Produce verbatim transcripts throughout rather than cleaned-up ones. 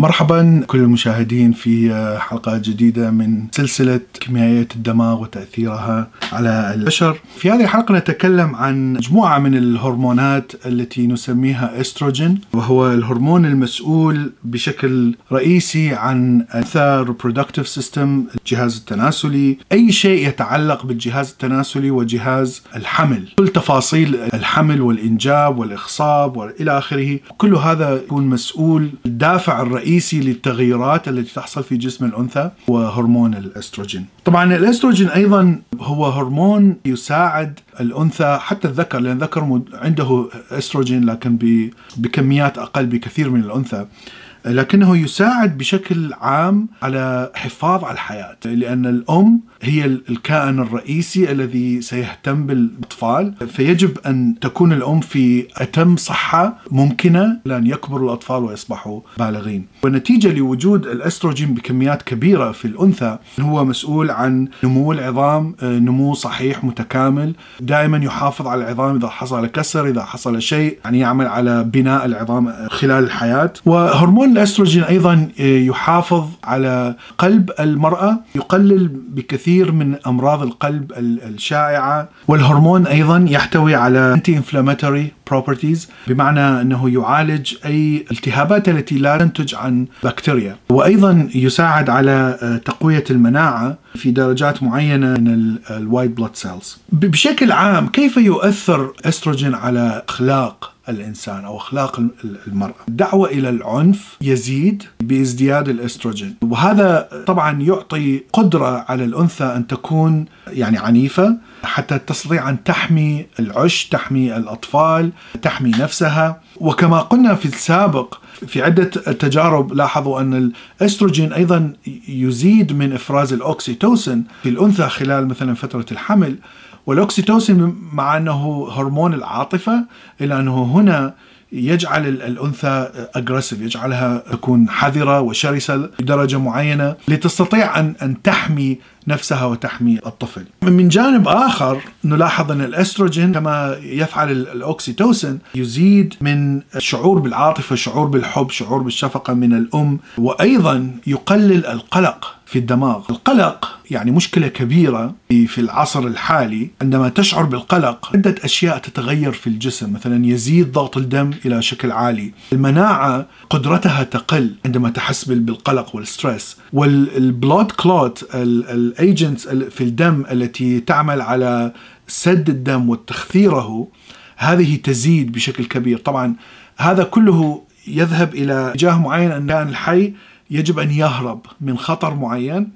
مرحبا كل المشاهدين في حلقة جديدة من سلسلة كيميائيات الدماغ وتأثيرها على البشر. في هذه الحلقة نتكلم عن مجموعة من الهرمونات التي نسميها استروجين، وهو الهرمون المسؤول بشكل رئيسي عن Reproductive System، الجهاز التناسلي، أي شيء يتعلق بالجهاز التناسلي وجهاز الحمل، كل تفاصيل الحمل والإنجاب والإخصاب وإلى آخره. كل هذا يكون مسؤول، الدافع الرئيسي للتغييرات التي تحصل في جسم الأنثى وهرمون الاستروجين. طبعا الاستروجين أيضا هو هرمون يساعد الأنثى حتى الذكر، لأن الذكر عنده استروجين لكن بكميات أقل بكثير من الأنثى، لكنه يساعد بشكل عام على حفاظ على الحياة، لأن الأم هي الكائن الرئيسي الذي سيهتم بالأطفال، فيجب أن تكون الأم في أتم صحة ممكنة لأن يكبروا الأطفال ويصبحوا بالغين. ونتيجة لوجود الأستروجين بكميات كبيرة في الأنثى، هو مسؤول عن نمو العظام، نمو صحيح متكامل، دائما يحافظ على العظام، إذا حصل كسر، إذا حصل شيء، يعني يعمل على بناء العظام خلال الحياة. وهرمون الأستروجين أيضا يحافظ على قلب المرأة، يقلل بكثير من أمراض القلب الشائعة. والهرمون أيضا يحتوي على anti-inflammatory properties، بمعنى أنه يعالج أي التهابات التي لا تنتج عن بكتيريا، وأيضا يساعد على تقوية المناعة في درجات معينة من الوايت بلاد سيلز. بشكل عام، كيف يؤثر استروجين على أخلاق الإنسان أو أخلاق المرأة؟ الدعوة إلى العنف يزيد بازدياد الاستروجين، وهذا طبعا يعطي قدرة على الأنثى أن تكون يعني عنيفة حتى تستطيع أن تحمي العش، تحمي الأطفال، تحمي نفسها. وكما قلنا في السابق، في عدة تجارب لاحظوا أن الاستروجين أيضا يزيد من إفراز الأوكسيتوسين في الأنثى خلال مثلا فترة الحمل. والأوكسيتوسين مع أنه هرمون العاطفة، إلا أنه هنا يجعل الأنثى أجريسيف، يجعلها تكون حذرة وشرسة لدرجة معينة لتستطيع أن أن تحمي نفسها وتحمي الطفل. من جانب آخر، نلاحظ أن الأستروجين كما يفعل الأوكسيتوسين يزيد من الشعور بالعاطفة، شعور بالحب، شعور بالشفقة من الأم، وأيضا يقلل القلق في الدماغ. القلق يعني مشكلة كبيرة في العصر الحالي. عندما تشعر بالقلق، عدة أشياء تتغير في الجسم، مثلا يزيد ضغط الدم إلى شكل عالي، المناعة قدرتها تقل عندما تحس بالقلق والستريس، والبلود كلوت، الايجنتس في الدم التي تعمل على سد الدم وتخثيره، هذه تزيد بشكل كبير. طبعا هذا كله يذهب إلى اتجاه معين، أن كان الحي يجب أن يهرب من خطر معين،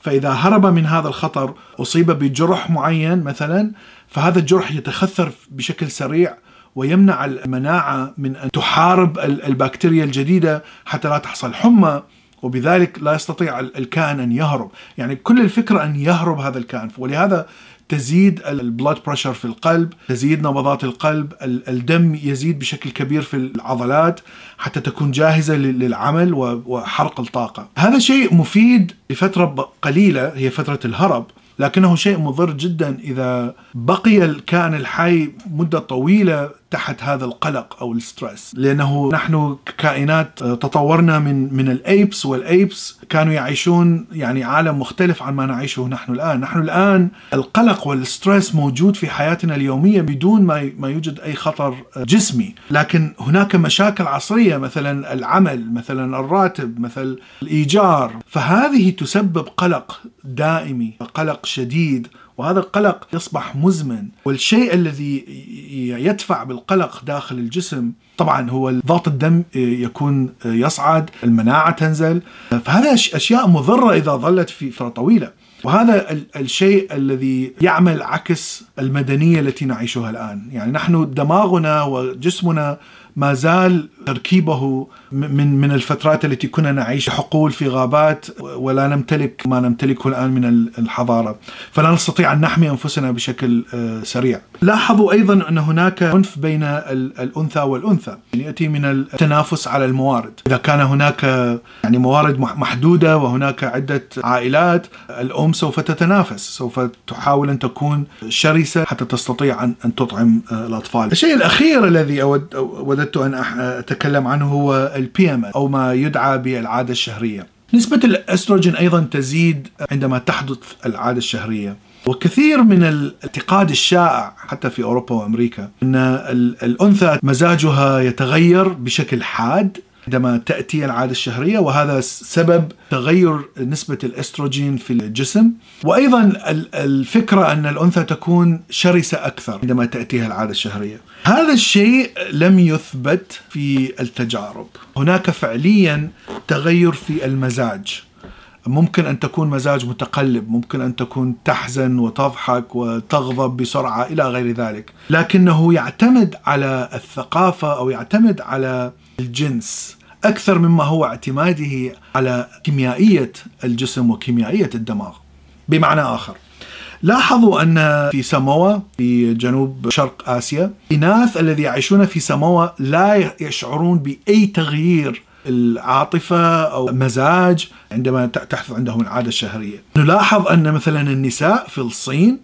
فإذا هرب من هذا الخطر أصيب بجرح معين مثلا، فهذا الجرح يتخثر بشكل سريع ويمنع المناعة من أن تحارب البكتيريا الجديدة حتى لا تحصل حمى، وبذلك لا يستطيع الكائن أن يهرب. يعني كل الفكرة أن يهرب هذا الكائن، ولهذا تزيد البلاد بريشر في القلب، تزيد نبضات القلب، الدم يزيد بشكل كبير في العضلات حتى تكون جاهزة للعمل وحرق الطاقة. هذا شيء مفيد لفترة قليلة، هي فترة الهرب، لكنه شيء مضر جدا إذا بقي الكائن الحي مدة طويلة تحت هذا القلق أو الستريس، لأنه نحن كائنات تطورنا من من الأيبس، والأيبس كانوا يعيشون يعني عالم مختلف عن ما نعيشه نحن الآن. نحن الآن القلق والستريس موجود في حياتنا اليومية بدون ما ما يوجد أي خطر جسمي، لكن هناك مشاكل عصرية، مثلا العمل، مثلا الراتب، مثلا الإيجار، فهذه تسبب قلق دائمي، قلق شديد، وهذا القلق يصبح مزمن. والشيء الذي يدفع بالقلق داخل الجسم طبعا هو ضغط الدم يكون يصعد، المناعة تنزل، فهذا أشياء مضرة إذا ظلت في فترة طويلة. وهذا الشيء الذي يعمل عكس المدنية التي نعيشها الآن. يعني نحن دماغنا وجسمنا ما زال تركيبه من من الفترات التي كنا نعيش حقول في غابات، ولا نمتلك ما نمتلكه الآن من الحضارة، فلا نستطيع أن نحمي أنفسنا بشكل سريع. لاحظوا أيضا أن هناك عنف بين الأنثى والأنثى، يأتي من التنافس على الموارد. إذا كان هناك يعني موارد محدودة وهناك عدة عائلات، الأم سوف تتنافس، سوف تحاول أن تكون شرسة حتى تستطيع أن تطعم الأطفال. الشيء الأخير الذي أود أودت أن تكلم عنه هو البي إم إس أو ما يدعى بالعادة الشهرية. نسبة الاستروجين أيضا تزيد عندما تحدث العادة الشهرية، وكثير من الاعتقاد الشائع حتى في أوروبا وأمريكا أن الأنثى مزاجها يتغير بشكل حاد عندما تأتي العادة الشهرية، وهذا سبب تغير نسبة الاستروجين في الجسم. وأيضا الفكرة أن الأنثى تكون شرسة أكثر عندما تأتيها العادة الشهرية. هذا الشيء لم يثبت في التجارب. هناك فعليا تغير في المزاج، ممكن أن تكون مزاج متقلب، ممكن أن تكون تحزن وتضحك وتغضب بسرعة إلى غير ذلك، لكنه يعتمد على الثقافة أو يعتمد على الجنس أكثر مما هو اعتماده على كيميائية الجسم وكيميائية الدماغ. بمعنى آخر، لاحظوا أن في ساموا في جنوب شرق آسيا، الإناث الذي يعيشون في ساموا لا يشعرون بأي تغيير العاطفة أو مزاج عندما تحدث عندهم العادة الشهرية. نلاحظ أن مثلا النساء في الصين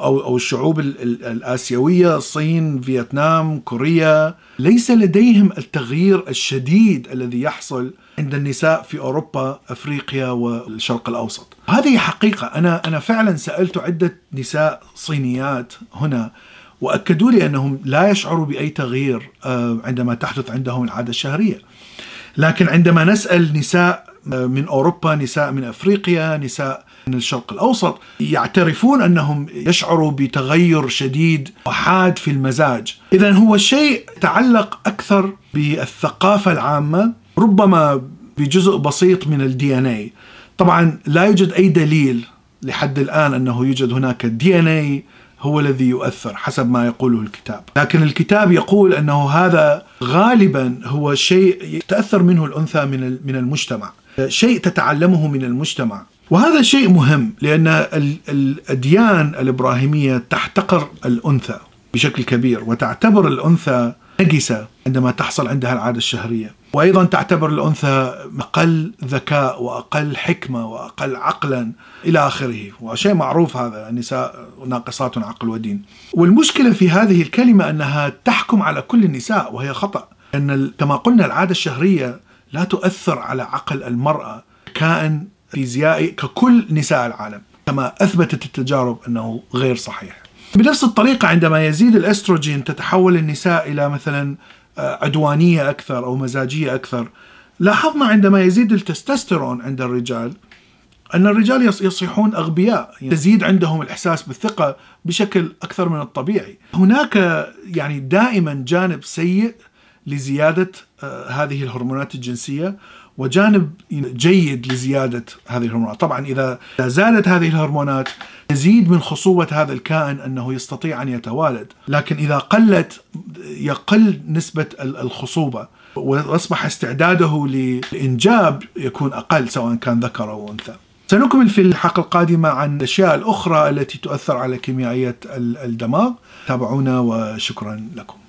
أو أو الشعوب الآسيوية، الصين، فيتنام، كوريا، ليس لديهم التغيير الشديد الذي يحصل عند النساء في أوروبا، أفريقيا والشرق الأوسط. هذه حقيقة. أنا أنا فعلا سألت عدة نساء صينيات هنا وأكدوا لي أنهم لا يشعروا بأي تغيير عندما تحدث عندهم العادة الشهرية. لكن عندما نسأل نساء من أوروبا، نساء من أفريقيا، نساء من الشرق الأوسط، يعترفون أنهم يشعروا بتغير شديد وحاد في المزاج. إذن هو شيء تعلق أكثر بالثقافة العامة، ربما بجزء بسيط من ال دي إن إيه. طبعا لا يوجد أي دليل لحد الآن أنه يوجد هناك دي إن إيه هو الذي يؤثر حسب ما يقوله الكتاب، لكن الكتاب يقول أنه هذا غالبا هو شيء يتأثر منه الأنثى من من المجتمع، شيء تتعلمه من المجتمع. وهذا شيء مهم، لأن الأديان الإبراهيمية تحتقر الأنثى بشكل كبير، وتعتبر الأنثى نجسة عندما تحصل عندها العادة الشهرية، وأيضا تعتبر الأنثى أقل ذكاء وأقل حكمة وأقل عقلا إلى آخره، وشيء معروف هذا، النساء ناقصات عقل ودين. والمشكلة في هذه الكلمة أنها تحكم على كل النساء، وهي خطأ، أن كما قلنا العادة الشهرية لا تؤثر على عقل المرأة كائن فيزيائي ككل نساء العالم، كما أثبتت التجارب أنه غير صحيح. بنفس الطريقة عندما يزيد الأستروجين تتحول النساء إلى مثلا عدوانية أكثر أو مزاجية أكثر. لاحظنا عندما يزيد التستوستيرون عند الرجال أن الرجال يصيحون أغبياء، تزيد عندهم الإحساس بالثقة بشكل أكثر من الطبيعي. هناك يعني دائما جانب سيء لزيادة هذه الهرمونات الجنسية، وجانب جيد لزيادة هذه الهرمونات. طبعا إذا زادت هذه الهرمونات تزيد من خصوبة هذا الكائن أنه يستطيع أن يتوالد، لكن إذا قلت يقل نسبة الخصوبة وأصبح استعداده للإنجاب يكون أقل، سواء كان ذكر أو أنثى. سنكمل في الحلقة القادمة عن الأشياء الأخرى التي تؤثر على كيميائية الدماغ. تابعونا وشكرا لكم.